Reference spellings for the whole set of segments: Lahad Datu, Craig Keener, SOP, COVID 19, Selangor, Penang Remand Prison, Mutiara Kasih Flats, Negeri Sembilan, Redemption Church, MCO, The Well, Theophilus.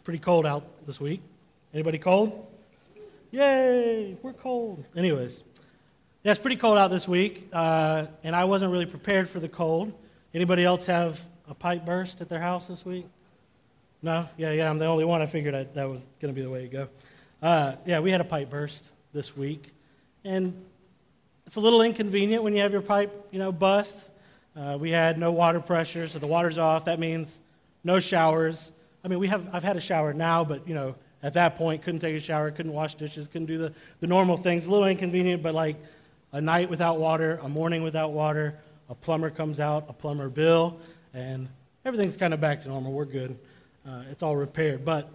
It's pretty cold out this week. Anybody cold? Yay, we're cold. Anyways, yeah, it's pretty cold out this week, and I wasn't really prepared for the cold. Anybody else have a pipe burst at their house this week? No? Yeah, I'm the only one. I figured that was going to be the way to go. Yeah, we had a pipe burst this week, and it's a little inconvenient when you have your pipe, bust. We had no water pressure, so the water's off. That means no showers. I mean, I've had a shower now, but, at that point, couldn't take a shower, couldn't wash dishes, couldn't do the normal things. A little inconvenient, but like a night without water, a morning without water, a plumber comes out, a plumber bill, and everything's kind of back to normal. We're good. It's all repaired, but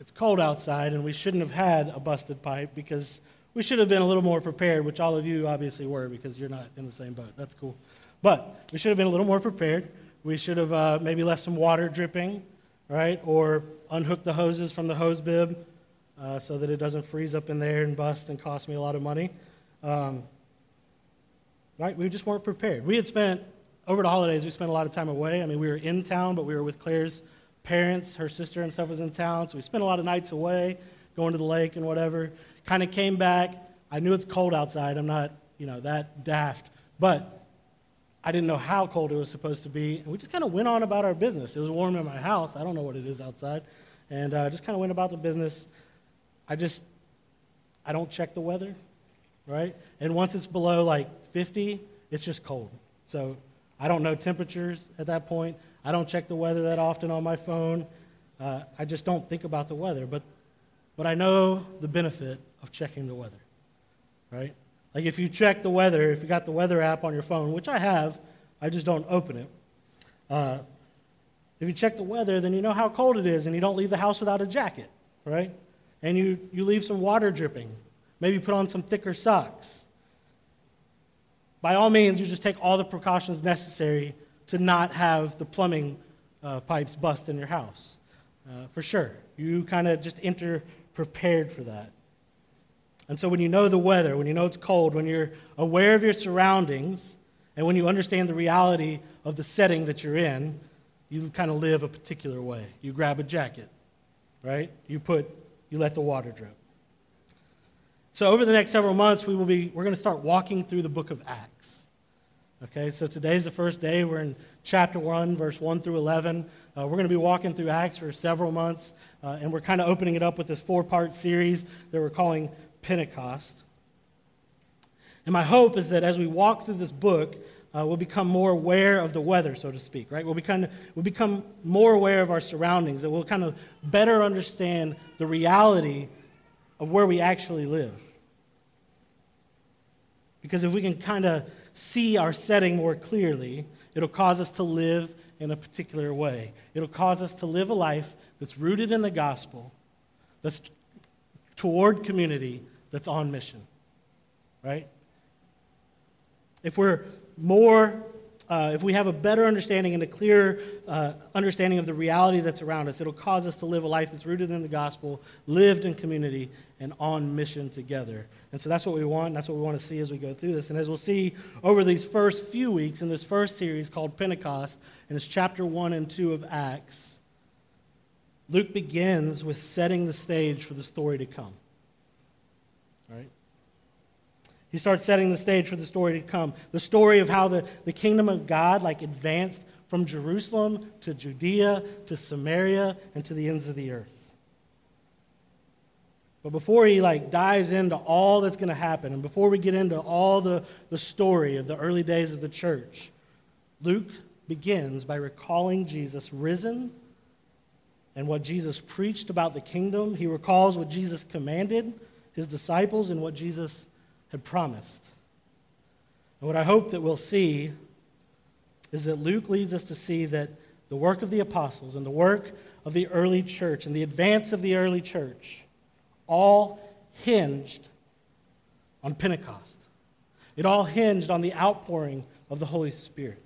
it's cold outside, and we shouldn't have had a busted pipe because we should have been a little more prepared, which all of you obviously were because you're not in the same boat. That's cool. But we should have been a little more prepared. We should have maybe left some water dripping, right, or unhooked the hoses from the hose bib so that it doesn't freeze up in there and bust and cost me a lot of money. Right? We just weren't prepared. Over the holidays, we spent a lot of time away. I mean, we were in town, but we were with Claire's parents. Her sister and stuff was in town, so we spent a lot of nights away, going to the lake and whatever. Kind of came back. I knew it's cold outside. I'm not, that daft. But I didn't know how cold it was supposed to be, and we just kind of went on about our business. It was warm in my house. I don't know what it is outside. And I just kind of went about the business. I don't check the weather, right? And once it's below, 50, it's just cold. So I don't know temperatures at that point. I don't check the weather that often on my phone. I just don't think about the weather. But I know the benefit of checking the weather, right? Like if you check the weather, if you got the weather app on your phone, which I have, I just don't open it. If you check the weather, then you know how cold it is, and you don't leave the house without a jacket, right? And you leave some water dripping. Maybe put on some thicker socks. By all means, you just take all the precautions necessary to not have the plumbing pipes bust in your house, for sure. You kind of just enter prepared for that. And so when you know the weather, when you know it's cold, when you're aware of your surroundings, and when you understand the reality of the setting that you're in, you kind of live a particular way. You grab a jacket, right? You let the water drip. So over the next several months, we're going to start walking through the book of Acts. Okay, so today's the first day. We're in chapter 1, verse 1 through 11. We're going to be walking through Acts for several months, and we're kind of opening it up with this 4-part series that we're calling Pentecost. And my hope is that as we walk through this book, we'll become more aware of the weather, so to speak, right? We'll become more aware of our surroundings, that we'll kind of better understand the reality of where we actually live. Because if we can kind of see our setting more clearly, it'll cause us to live in a particular way. It'll cause us to live a life that's rooted in the gospel, that's toward community, that's on mission, right? If we have a better understanding and a clearer understanding of the reality that's around us, it'll cause us to live a life that's rooted in the gospel, lived in community, and on mission together. And so that's what we want, and that's what we want to see as we go through this. And as we'll see over these first few weeks in this first series called Pentecost, and it's chapter 1 and 2 of Acts, Luke begins with setting the stage for the story to come. All right? He starts setting the stage for the story to come. The story of how the kingdom of God advanced from Jerusalem to Judea to Samaria and to the ends of the earth. But before he dives into all that's going to happen, and before we get into all the story of the early days of the church, Luke begins by recalling Jesus risen and what Jesus preached about the kingdom. He recalls what Jesus commanded his disciples and what Jesus had promised. And what I hope that we'll see is that Luke leads us to see that the work of the apostles and the work of the early church and the advance of the early church all hinged on Pentecost. It all hinged on the outpouring of the Holy Spirit.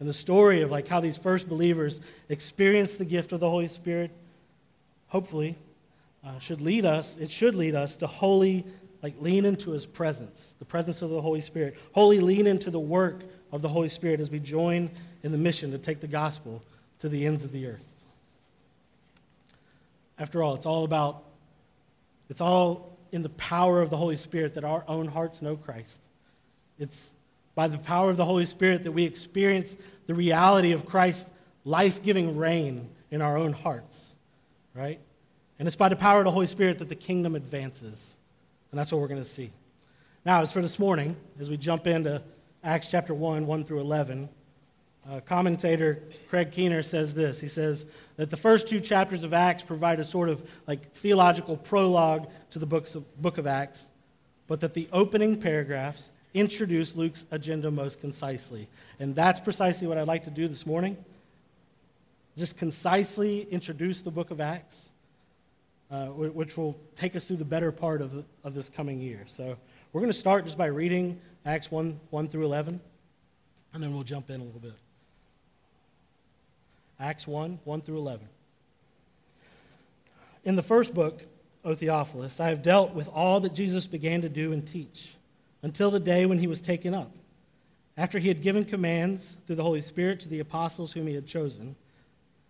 And the story of how these first believers experienced the gift of the Holy Spirit, hopefully, should lead us to wholly lean into his presence, the presence of the Holy Spirit. Wholly lean into the work of the Holy Spirit as we join in the mission to take the gospel to the ends of the earth. After all, it's all in the power of the Holy Spirit that our own hearts know Christ. It's by the power of the Holy Spirit that we experience the reality of Christ's life-giving reign in our own hearts, right? And it's by the power of the Holy Spirit that the kingdom advances. And that's what we're going to see. Now, as for this morning, as we jump into Acts chapter 1, 1 through 11, commentator Craig Keener says this. He says that the first two chapters of Acts provide a sort of like theological prologue to the book of Acts, but that the opening paragraphs introduce Luke's agenda most concisely. And that's precisely what I'd like to do this morning. Just concisely introduce the book of Acts, which will take us through the better part of this coming year. So we're going to start just by reading Acts 1 through 11, and then we'll jump in a little bit. Acts 1 through 11. In the first book, O Theophilus, I have dealt with all that Jesus began to do and teach, until the day when he was taken up, after he had given commands through the Holy Spirit to the apostles whom he had chosen.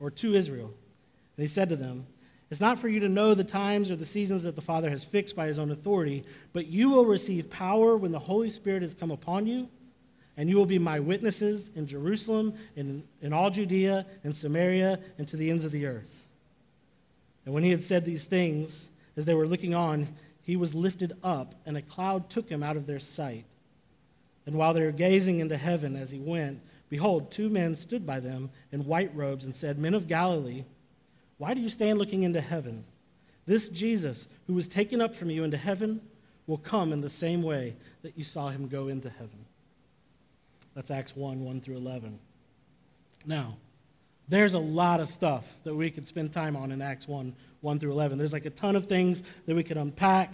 or to Israel?" And he said to them, "It's not for you to know the times or the seasons that the Father has fixed by his own authority, but you will receive power when the Holy Spirit has come upon you, and you will be my witnesses in Jerusalem, in all Judea, and Samaria, and to the ends of the earth." And when he had said these things, as they were looking on, he was lifted up, and a cloud took him out of their sight. And while they were gazing into heaven as he went, behold, two men stood by them in white robes and said, "Men of Galilee, why do you stand looking into heaven? This Jesus, who was taken up from you into heaven, will come in the same way that you saw him go into heaven." That's Acts 1 through 11. Now, there's a lot of stuff that we could spend time on in Acts 1 through 11. There's like a ton of things that we could unpack,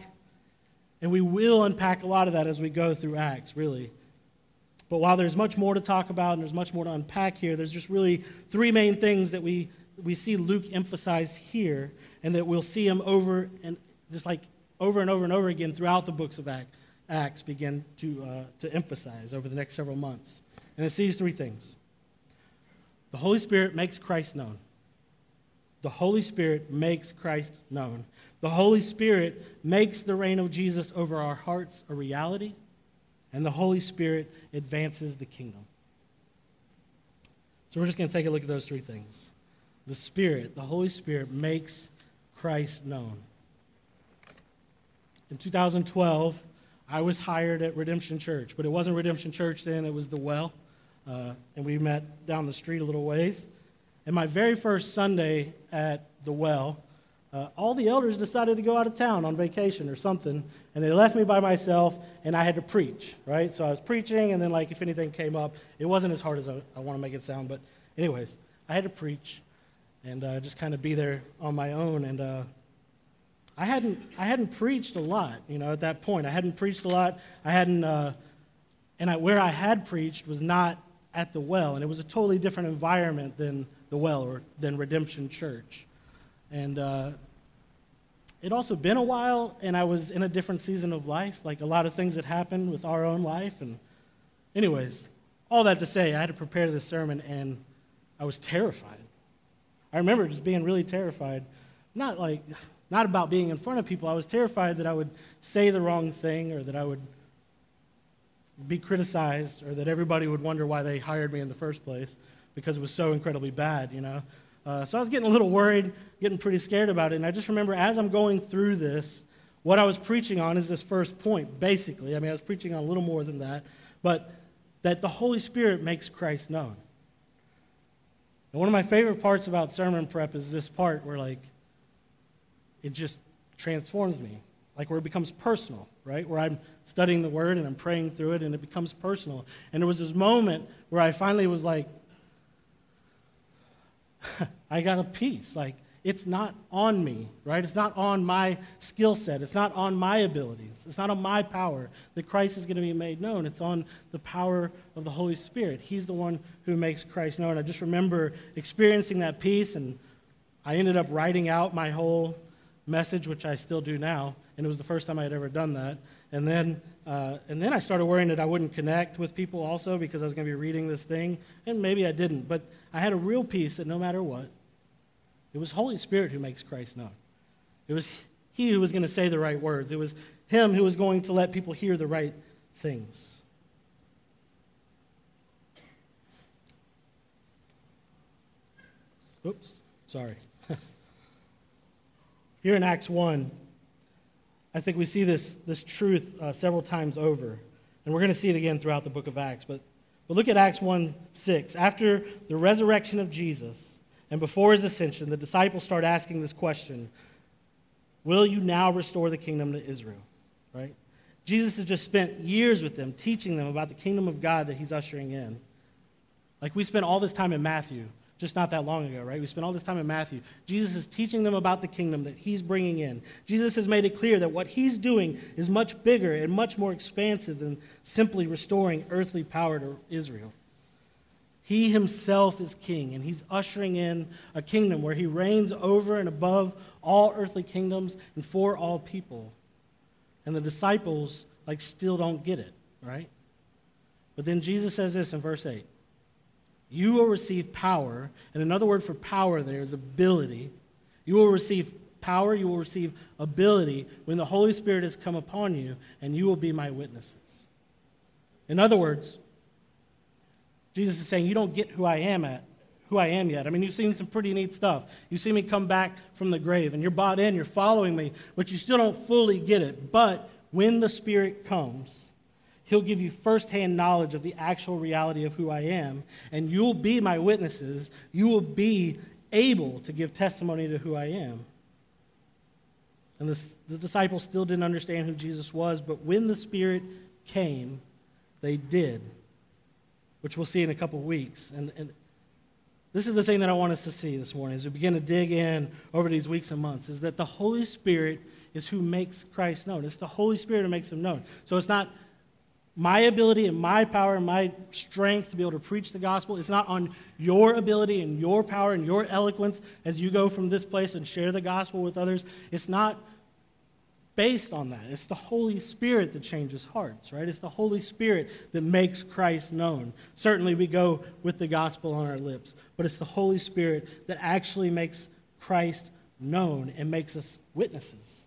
and we will unpack a lot of that as we go through Acts, really. But while there's much more to talk about and there's much more to unpack here, there's just really three main things that we see Luke emphasize here, and that we'll see him over and just like over and over and over again throughout the books of Acts begin to emphasize over the next several months. And it's these three things. The Holy Spirit makes Christ known. The Holy Spirit makes Christ known. The Holy Spirit makes the reign of Jesus over our hearts a reality, and the Holy Spirit advances the kingdom. So we're just going to take a look at those three things. The Spirit, the Holy Spirit, makes Christ known. In 2012, I was hired at Redemption Church, but it wasn't Redemption Church then, it was The Well. And we met down the street a little ways. And my very first Sunday at The Well, all the elders decided to go out of town on vacation or something, and they left me by myself, and I had to preach, right? So I was preaching, and then, like, if anything came up, it wasn't as hard as I want to make it sound, but anyways, I had to preach and just kind of be there on my own, and I hadn't preached a lot, you know, at that point. I hadn't preached a lot. Where I had preached was not at The Well, and it was a totally different environment than The Well or than Redemption Church. And it also been a while, and I was in a different season of life, like a lot of things that happened with our own life. And anyways, all that to say, I had to prepare this sermon, and I was terrified. I remember just being really terrified, not about being in front of people. I was terrified that I would say the wrong thing, or that I would be criticized, or that everybody would wonder why they hired me in the first place, because it was so incredibly bad, you know. So I was getting a little worried, getting pretty scared about it, and I just remember as I'm going through this, what I was preaching on is this first point, basically. I mean, I was preaching on a little more than that, but that the Holy Spirit makes Christ known. And one of my favorite parts about sermon prep is this part where, like, it just transforms me, like where it becomes personal, right? Where I'm studying the Word and I'm praying through it, and it becomes personal. And there was this moment where I finally was like, I got a peace. Like, it's not on me, right? It's not on my skill set. It's not on my abilities. It's not on my power that Christ is going to be made known. It's on the power of the Holy Spirit. He's the one who makes Christ known. I just remember experiencing that peace, and I ended up writing out my whole message, which I still do now, and it was the first time I had ever done that. And then I started worrying that I wouldn't connect with people also because I was going to be reading this thing, and maybe I didn't. But I had a real peace that no matter what, it was Holy Spirit who makes Christ known. It was He who was going to say the right words. It was Him who was going to let people hear the right things. Oops, sorry. Here in Acts 1, I think we see this truth several times over. And we're going to see it again throughout the book of Acts. But look at Acts 1:6. After the resurrection of Jesus and before his ascension, the disciples start asking this question, will you now restore the kingdom to Israel? Right? Jesus has just spent years with them, teaching them about the kingdom of God that he's ushering in. Like we spent all this time in Matthew, just not that long ago, right? We spent all this time in Matthew. Jesus is teaching them about the kingdom that he's bringing in. Jesus has made it clear that what he's doing is much bigger and much more expansive than simply restoring earthly power to Israel. He himself is king, and he's ushering in a kingdom where he reigns over and above all earthly kingdoms and for all people. And the disciples, like, still don't get it, right? But then Jesus says this in verse 8. You will receive power, and another word for power there is ability. You will receive power, you will receive ability when the Holy Spirit has come upon you, and you will be my witnesses. In other words, Jesus is saying, you don't get who I am yet. I mean, you've seen some pretty neat stuff. You've seen me come back from the grave, and you're bought in, you're following me, but you still don't fully get it. But when the Spirit comes, He'll give you firsthand knowledge of the actual reality of who I am, and you'll be my witnesses. You will be able to give testimony to who I am. And the disciples still didn't understand who Jesus was, but when the Spirit came, they did, which we'll see in a couple weeks. And this is the thing that I want us to see this morning as we begin to dig in over these weeks and months, is that the Holy Spirit is who makes Christ known. It's the Holy Spirit who makes him known. So it's not my ability and my power and my strength to be able to preach the gospel. It's not on your ability and your power and your eloquence as you go from this place and share the gospel with others. It's not based on that. It's the Holy Spirit that changes hearts, right? It's the Holy Spirit that makes Christ known. Certainly we go with the gospel on our lips, but it's the Holy Spirit that actually makes Christ known and makes us witnesses.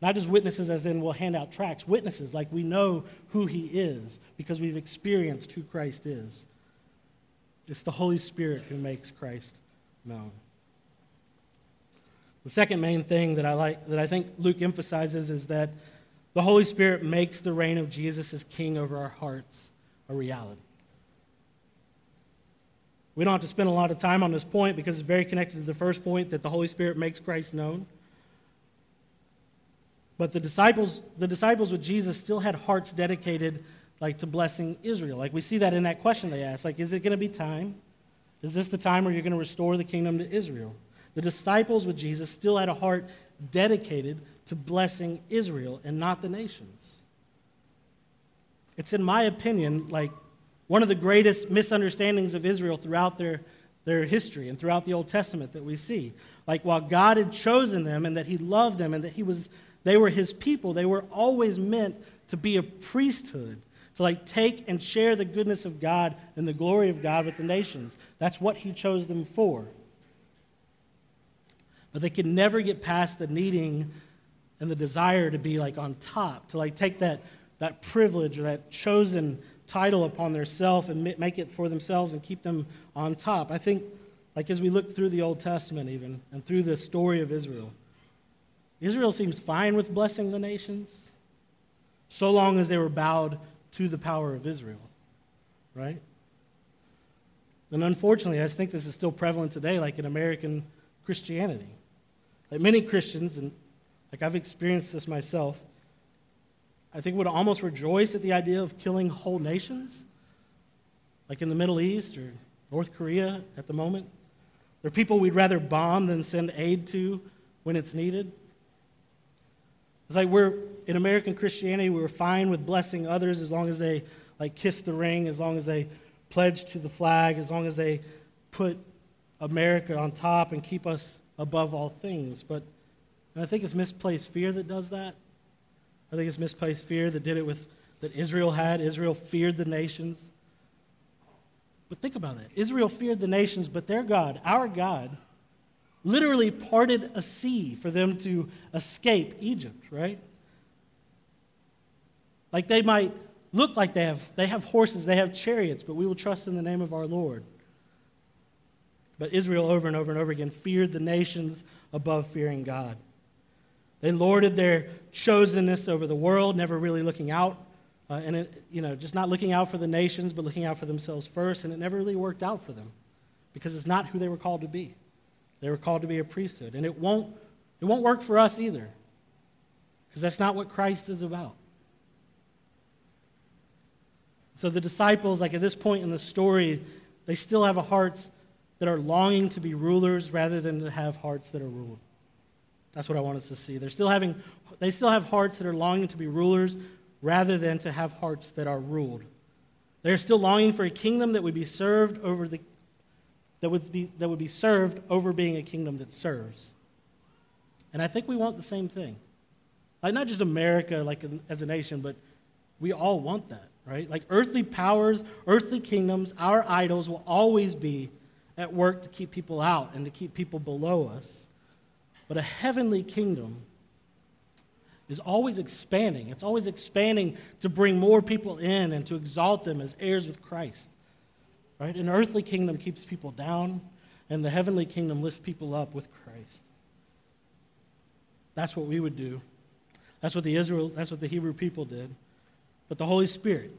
Not just witnesses as in we'll hand out tracts, witnesses like we know who he is because we've experienced who Christ is. It's the Holy Spirit who makes Christ known. The second main thing that I think Luke emphasizes is that the Holy Spirit makes the reign of Jesus as king over our hearts a reality. We don't have to spend a lot of time on this point because it's very connected to the first point, that the Holy Spirit makes Christ known. But the disciples with Jesus still had hearts dedicated like to blessing Israel. Like we see that in that question they asked. Like, is it going to be time? Is this the time where you're going to restore the kingdom to Israel? The disciples with Jesus still had a heart dedicated to blessing Israel and not the nations. It's, in my opinion, like one of the greatest misunderstandings of Israel throughout their history and throughout the Old Testament that we see. Like, while God had chosen them and that he loved them and that they were his people. They were always meant to be a priesthood, to like take and share the goodness of God and the glory of God with the nations. That's what he chose them for. But they could never get past the needing and the desire to be like on top, to like take that privilege or that chosen title upon themselves and make it for themselves and keep them on top. I think like as we look through the Old Testament even and through the story of Israel seems fine with blessing the nations, so long as they were bowed to the power of Israel, right? And unfortunately, I think this is still prevalent today, like in American Christianity. Like many Christians, and like I've experienced this myself, I think would almost rejoice at the idea of killing whole nations, like in the Middle East or North Korea at the moment. There are people we'd rather bomb than send aid to when it's needed. It's like we're, in American Christianity, we're fine with blessing others as long as they like kiss the ring, as long as they pledge to the flag, as long as they put America on top and keep us above all things. But I think it's misplaced fear that does that. I think it's misplaced fear that did it with, that Israel had. Israel feared the nations. But think about that. Israel feared the nations, but their God, our God, literally parted a sea for them to escape Egypt, right? Like they might look like they have horses, they have chariots, but we will trust in the name of our Lord. But Israel over and over and over again feared the nations above fearing God. They lorded their chosenness over the world, never really looking out. Just not looking out for the nations, but looking out for themselves first. And it never really worked out for them because it's not who they were called to be. They were called to be a priesthood. And it won't work for us either because that's not what Christ is about. So the disciples, like at this point in the story, they still have hearts that are longing to be rulers rather than to have hearts that are ruled. That's what I want us to see. They still have hearts that are longing to be rulers rather than to have hearts that are ruled. They're still longing for a kingdom that would be served served over being a kingdom that serves. And I think we want the same thing. Like not just America like as a nation, but we all want that, right? Like earthly powers, earthly kingdoms, our idols will always be at work to keep people out and to keep people below us. But a heavenly kingdom is always expanding. It's always expanding to bring more people in and to exalt them as heirs with Christ. Right? An earthly kingdom keeps people down, and the heavenly kingdom lifts people up with Christ. That's what we would do. That's what the Hebrew people did. But the Holy Spirit,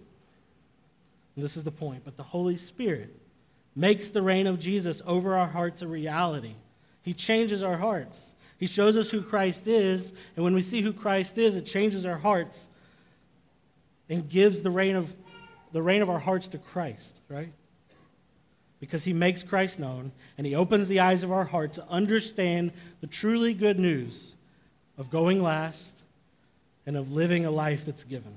and this is the point, but the Holy Spirit makes the reign of Jesus over our hearts a reality. He changes our hearts. He shows us who Christ is, and when we see who Christ is, it changes our hearts and gives the reign of our hearts to Christ, right? Because he makes Christ known, and he opens the eyes of our heart to understand the truly good news of going last and of living a life that's given.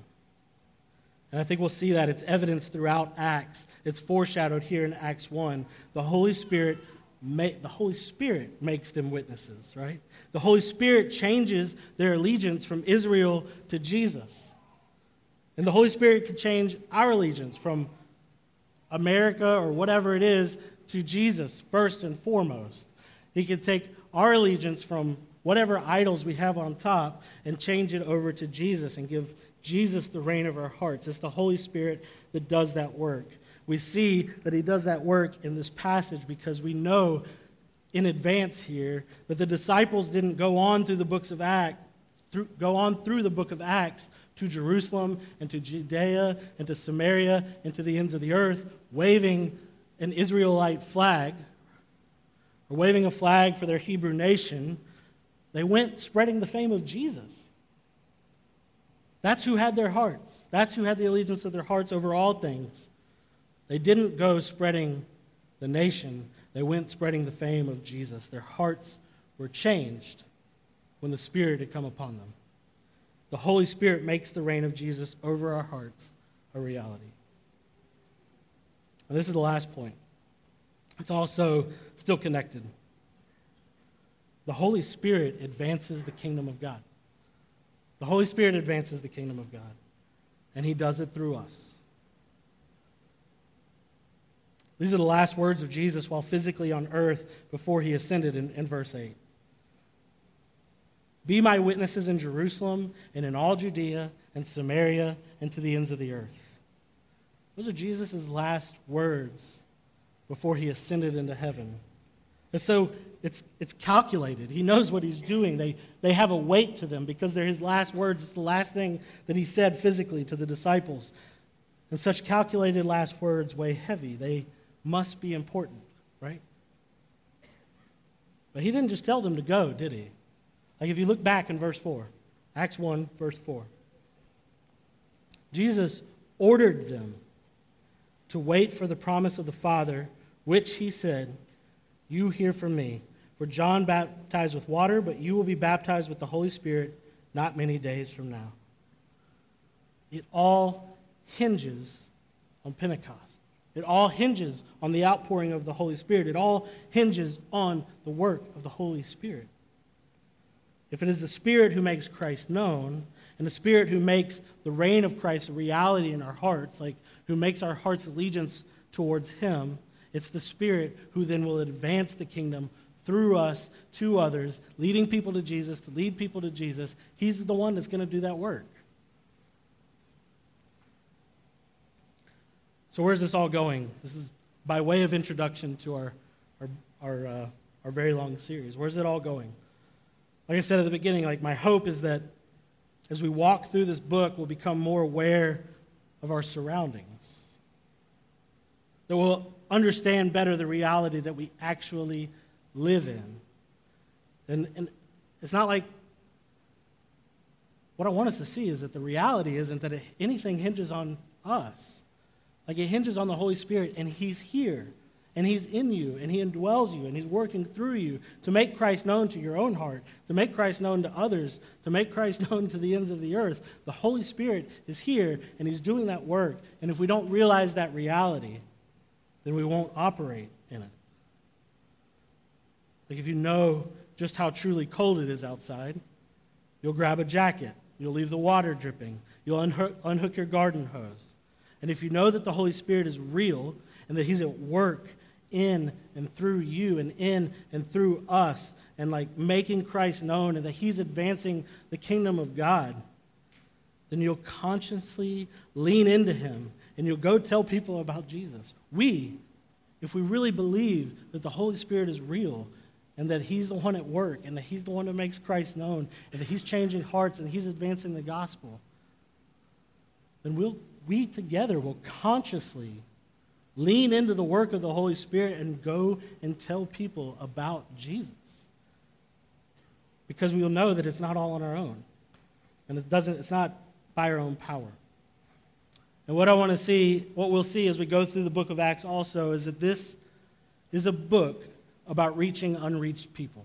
And I think we'll see that. It's evidenced throughout Acts. It's foreshadowed here in Acts 1. The Holy Spirit makes them witnesses, right? The Holy Spirit changes their allegiance from Israel to Jesus. And the Holy Spirit could change our allegiance from America or whatever it is to Jesus first and foremost. He could take our allegiance from whatever idols we have on top and change it over to Jesus and give Jesus the reign of our hearts. It's the Holy Spirit that does that work. We see that he does that work in this passage because we know in advance here that the disciples didn't go on through the book of Acts to Jerusalem and to Judea and to Samaria and to the ends of the earth waving an Israelite flag or waving a flag for their Hebrew nation. They went spreading the fame of Jesus. That's who had their hearts. That's who had the allegiance of their hearts over all things. They didn't go spreading the nation. They went spreading the fame of Jesus. Their hearts were changed when the Spirit had come upon them. The Holy Spirit makes the reign of Jesus over our hearts a reality. And this is the last point. It's also still connected. The Holy Spirit advances the kingdom of God. The Holy Spirit advances the kingdom of God, and he does it through us. These are the last words of Jesus while physically on earth before he ascended in verse 8. Be my witnesses in Jerusalem and in all Judea and Samaria and to the ends of the earth. Those are Jesus' last words before he ascended into heaven. And so it's calculated. He knows what he's doing. They have a weight to them because they're his last words. It's the last thing that he said physically to the disciples. And such calculated last words weigh heavy. They must be important, right? But he didn't just tell them to go, did he? Like if you look back in verse 4, Acts 1, verse 4. Jesus ordered them to wait for the promise of the Father, which he said, you hear from me. For John baptized with water, but you will be baptized with the Holy Spirit not many days from now. It all hinges on Pentecost. It all hinges on the outpouring of the Holy Spirit. It all hinges on the work of the Holy Spirit. If it is the Spirit who makes Christ known, and the Spirit who makes the reign of Christ a reality in our hearts, like who makes our hearts' allegiance towards Him, it's the Spirit who then will advance the kingdom through us to others, leading people to Jesus, to lead people to Jesus. He's the one that's going to do that work. So where's this all going? This is by way of introduction to our very long series. Where's it all going? Like I said at the beginning, like my hope is that as we walk through this book, we'll become more aware of our surroundings, that we'll understand better the reality that we actually live in. And it's not like, what I want us to see is that the reality isn't that anything hinges on us. Like it hinges on the Holy Spirit, and He's here, and He's in you, and He indwells you, and He's working through you to make Christ known to your own heart, to make Christ known to others, to make Christ known to the ends of the earth. The Holy Spirit is here, and He's doing that work. And if we don't realize that reality, then we won't operate in it. Like if you know just how truly cold it is outside, you'll grab a jacket. You'll leave the water dripping. You'll unhook your garden hose. And if you know that the Holy Spirit is real and that He's at work in and through you and in and through us and like making Christ known and that He's advancing the kingdom of God, then you'll consciously lean into Him and you'll go tell people about Jesus. If we really believe that the Holy Spirit is real and that He's the one at work and that He's the one that makes Christ known and that He's changing hearts and He's advancing the gospel, then we together will consciously lean into the work of the Holy Spirit and go and tell people about Jesus. Because we'll know that it's not all on our own. And it's not by our own power. And what we'll see as we go through the book of Acts also is that this is a book about reaching unreached people.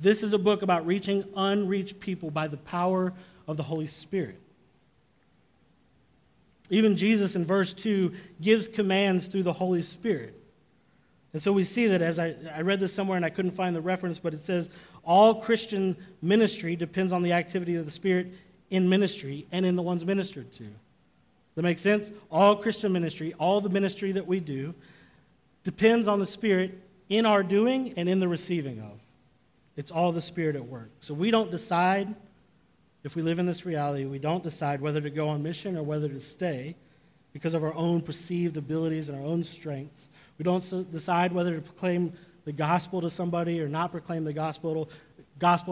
This is a book about reaching unreached people by the power of the Holy Spirit. Even Jesus in verse 2 gives commands through the Holy Spirit. And so we see that as I read this somewhere and I couldn't find the reference, but it says, all Christian ministry depends on the activity of the Spirit in ministry and in the ones ministered to. Does that make sense? All Christian ministry, all the ministry that we do, depends on the Spirit in our doing and in the receiving of. It's all the Spirit at work. So we don't decide. If we live in this reality, we don't decide whether to go on mission or whether to stay because of our own perceived abilities and our own strengths. We don't decide whether to proclaim the gospel to somebody or not proclaim the gospel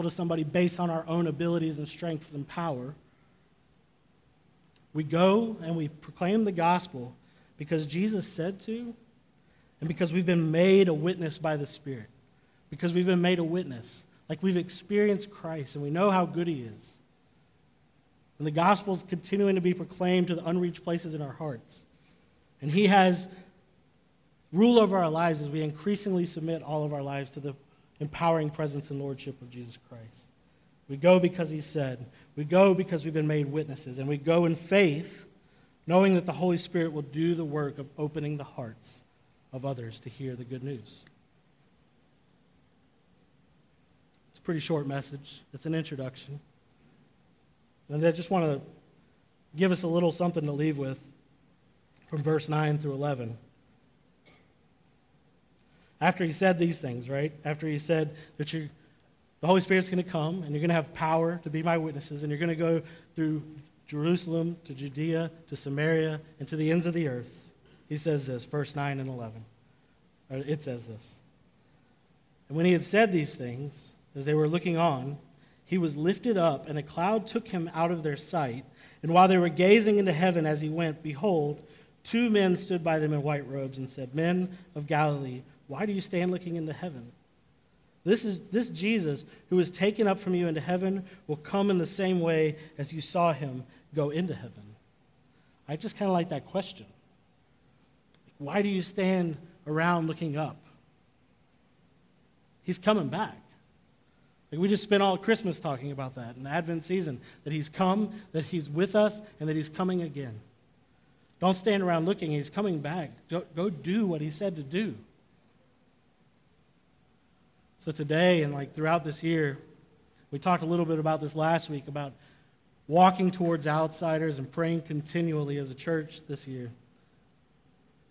to somebody based on our own abilities and strengths and power. We go and we proclaim the gospel because Jesus said to, and because we've been made a witness by the Spirit, because we've been made a witness. Like we've experienced Christ and we know how good He is. And the gospel is continuing to be proclaimed to the unreached places in our hearts. And He has rule over our lives as we increasingly submit all of our lives to the empowering presence and lordship of Jesus Christ. We go because He said. We go because we've been made witnesses. And we go in faith, knowing that the Holy Spirit will do the work of opening the hearts of others to hear the good news. It's a pretty short message. It's an introduction. And I just want to give us a little something to leave with from verse 9 through 11. After He said these things, right? After He said that the Holy Spirit's going to come and you're going to have power to be my witnesses and you're going to go through Jerusalem to Judea to Samaria and to the ends of the earth. He says this, verse 9 and 11. Or it says this. And when He had said these things, as they were looking on, He was lifted up, and a cloud took Him out of their sight. And while they were gazing into heaven as He went, behold, two men stood by them in white robes and said, Men of Galilee, why do you stand looking into heaven? This Jesus who is taken up from you into heaven will come in the same way as you saw Him go into heaven. I just kind of like that question. Why do you stand around looking up? He's coming back. Like we just spent all Christmas talking about that in the Advent season, that he's come, that he's with us, and that he's coming again. Don't stand around looking. He's coming back. Go do what he said to do. So today and like throughout this year, we talked a little bit about this last week, about walking towards outsiders and praying continually as a church this year.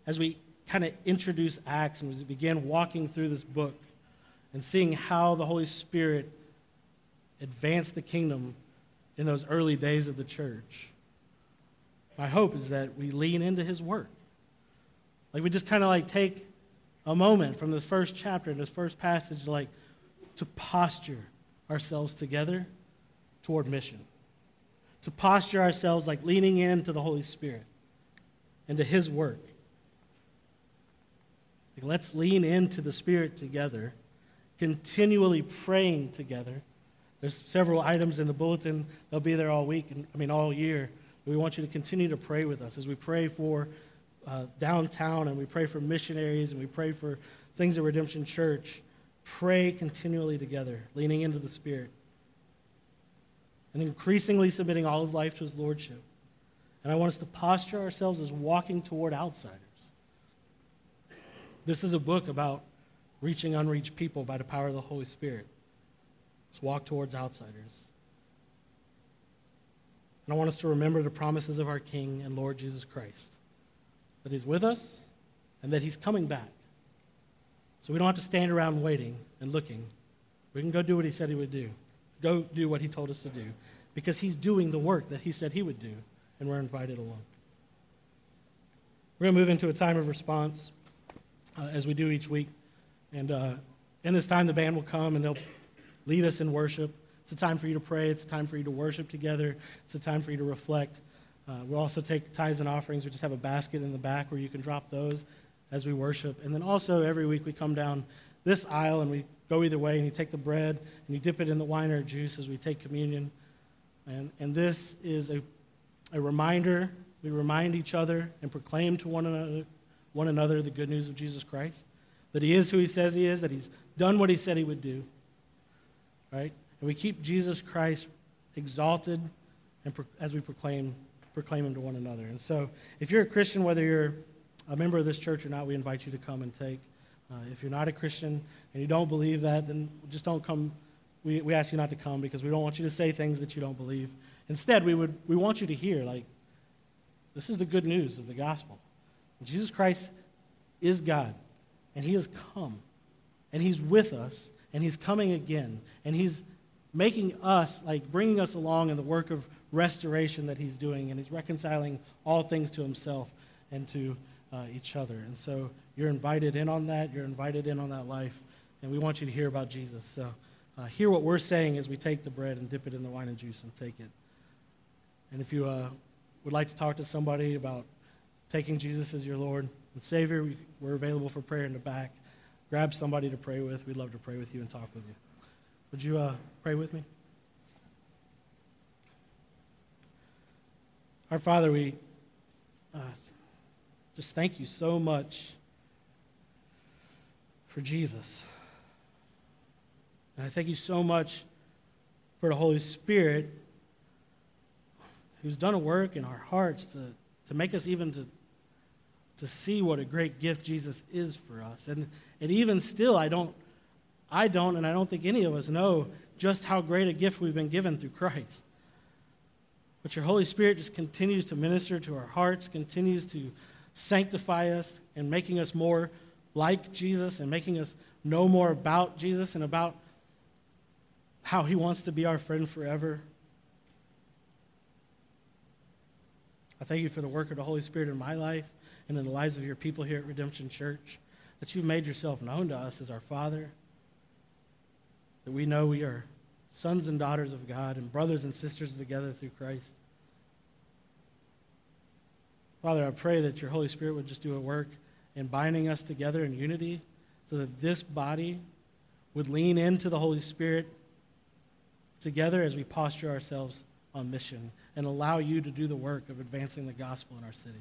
As we kind of introduce Acts and we begin walking through this book and seeing how the Holy Spirit advanced the kingdom in those early days of the church. My hope is that we lean into his work. Like we just kind of like take a moment from this first chapter and this first passage like to posture ourselves together toward mission. To posture ourselves like leaning into the Holy Spirit and to his work. Like let's lean into the Spirit together, continually praying together. There's several items in the bulletin. They'll be there all week, all year. We want you to continue to pray with us as we pray for downtown and we pray for missionaries and we pray for things at Redemption Church. Pray continually together, leaning into the Spirit and increasingly submitting all of life to his lordship. And I want us to posture ourselves as walking toward outsiders. This is a book about reaching unreached people by the power of the Holy Spirit. Let's walk towards outsiders. And I want us to remember the promises of our King and Lord Jesus Christ, that he's with us and that he's coming back. So we don't have to stand around waiting and looking. We can go do what he said he would do. Go do what he told us to do, because he's doing the work that he said he would do, and we're invited along. We're going to move into a time of response, as we do each week. And in this time, the band will come and they'll lead us in worship. It's a time for you to pray. It's a time for you to worship together. It's a time for you to reflect. We'll also take tithes and offerings. We just have a basket in the back where you can drop those as we worship. And then also every week we come down this aisle and we go either way, and you take the bread and you dip it in the wine or juice as we take communion. And this is a reminder. We remind each other and proclaim to one another the good news of Jesus Christ, that he is who he says he is, that he's done what he said he would do. Right? And we keep Jesus Christ exalted and as we proclaim him to one another. And so if you're a Christian, whether you're a member of this church or not, we invite you to come and take. If you're not a Christian and you don't believe that, then just don't come. We ask you not to come because we don't want you to say things that you don't believe. Instead, we want you to hear, like, this is the good news of the gospel. Jesus Christ is God, and he has come, and he's with us, and he's coming again, and he's making us, like, bringing us along in the work of restoration that he's doing, and he's reconciling all things to himself and to each other. And so you're invited in on that. You're invited in on that life, and we want you to hear about Jesus. So hear what we're saying as we take the bread and dip it in the wine and juice and take it. And if you would like to talk to somebody about taking Jesus as your Lord and Savior, we're available for prayer in the back. Grab somebody to pray with. We'd love to pray with you and talk with you. Would you pray with me? Our Father, we just thank you so much for Jesus. And I thank you so much for the Holy Spirit, who's done a work in our hearts to make us even to see what a great gift Jesus is for us. And even still, I don't think any of us know just how great a gift we've been given through Christ. But your Holy Spirit just continues to minister to our hearts, continues to sanctify us and making us more like Jesus and making us know more about Jesus and about how he wants to be our friend forever. I thank you for the work of the Holy Spirit in my life and in the lives of your people here at Redemption Church, that you've made yourself known to us as our Father, that we know we are sons and daughters of God and brothers and sisters together through Christ. Father, I pray that your Holy Spirit would just do a work in binding us together in unity so that this body would lean into the Holy Spirit together as we posture ourselves on mission and allow you to do the work of advancing the gospel in our city.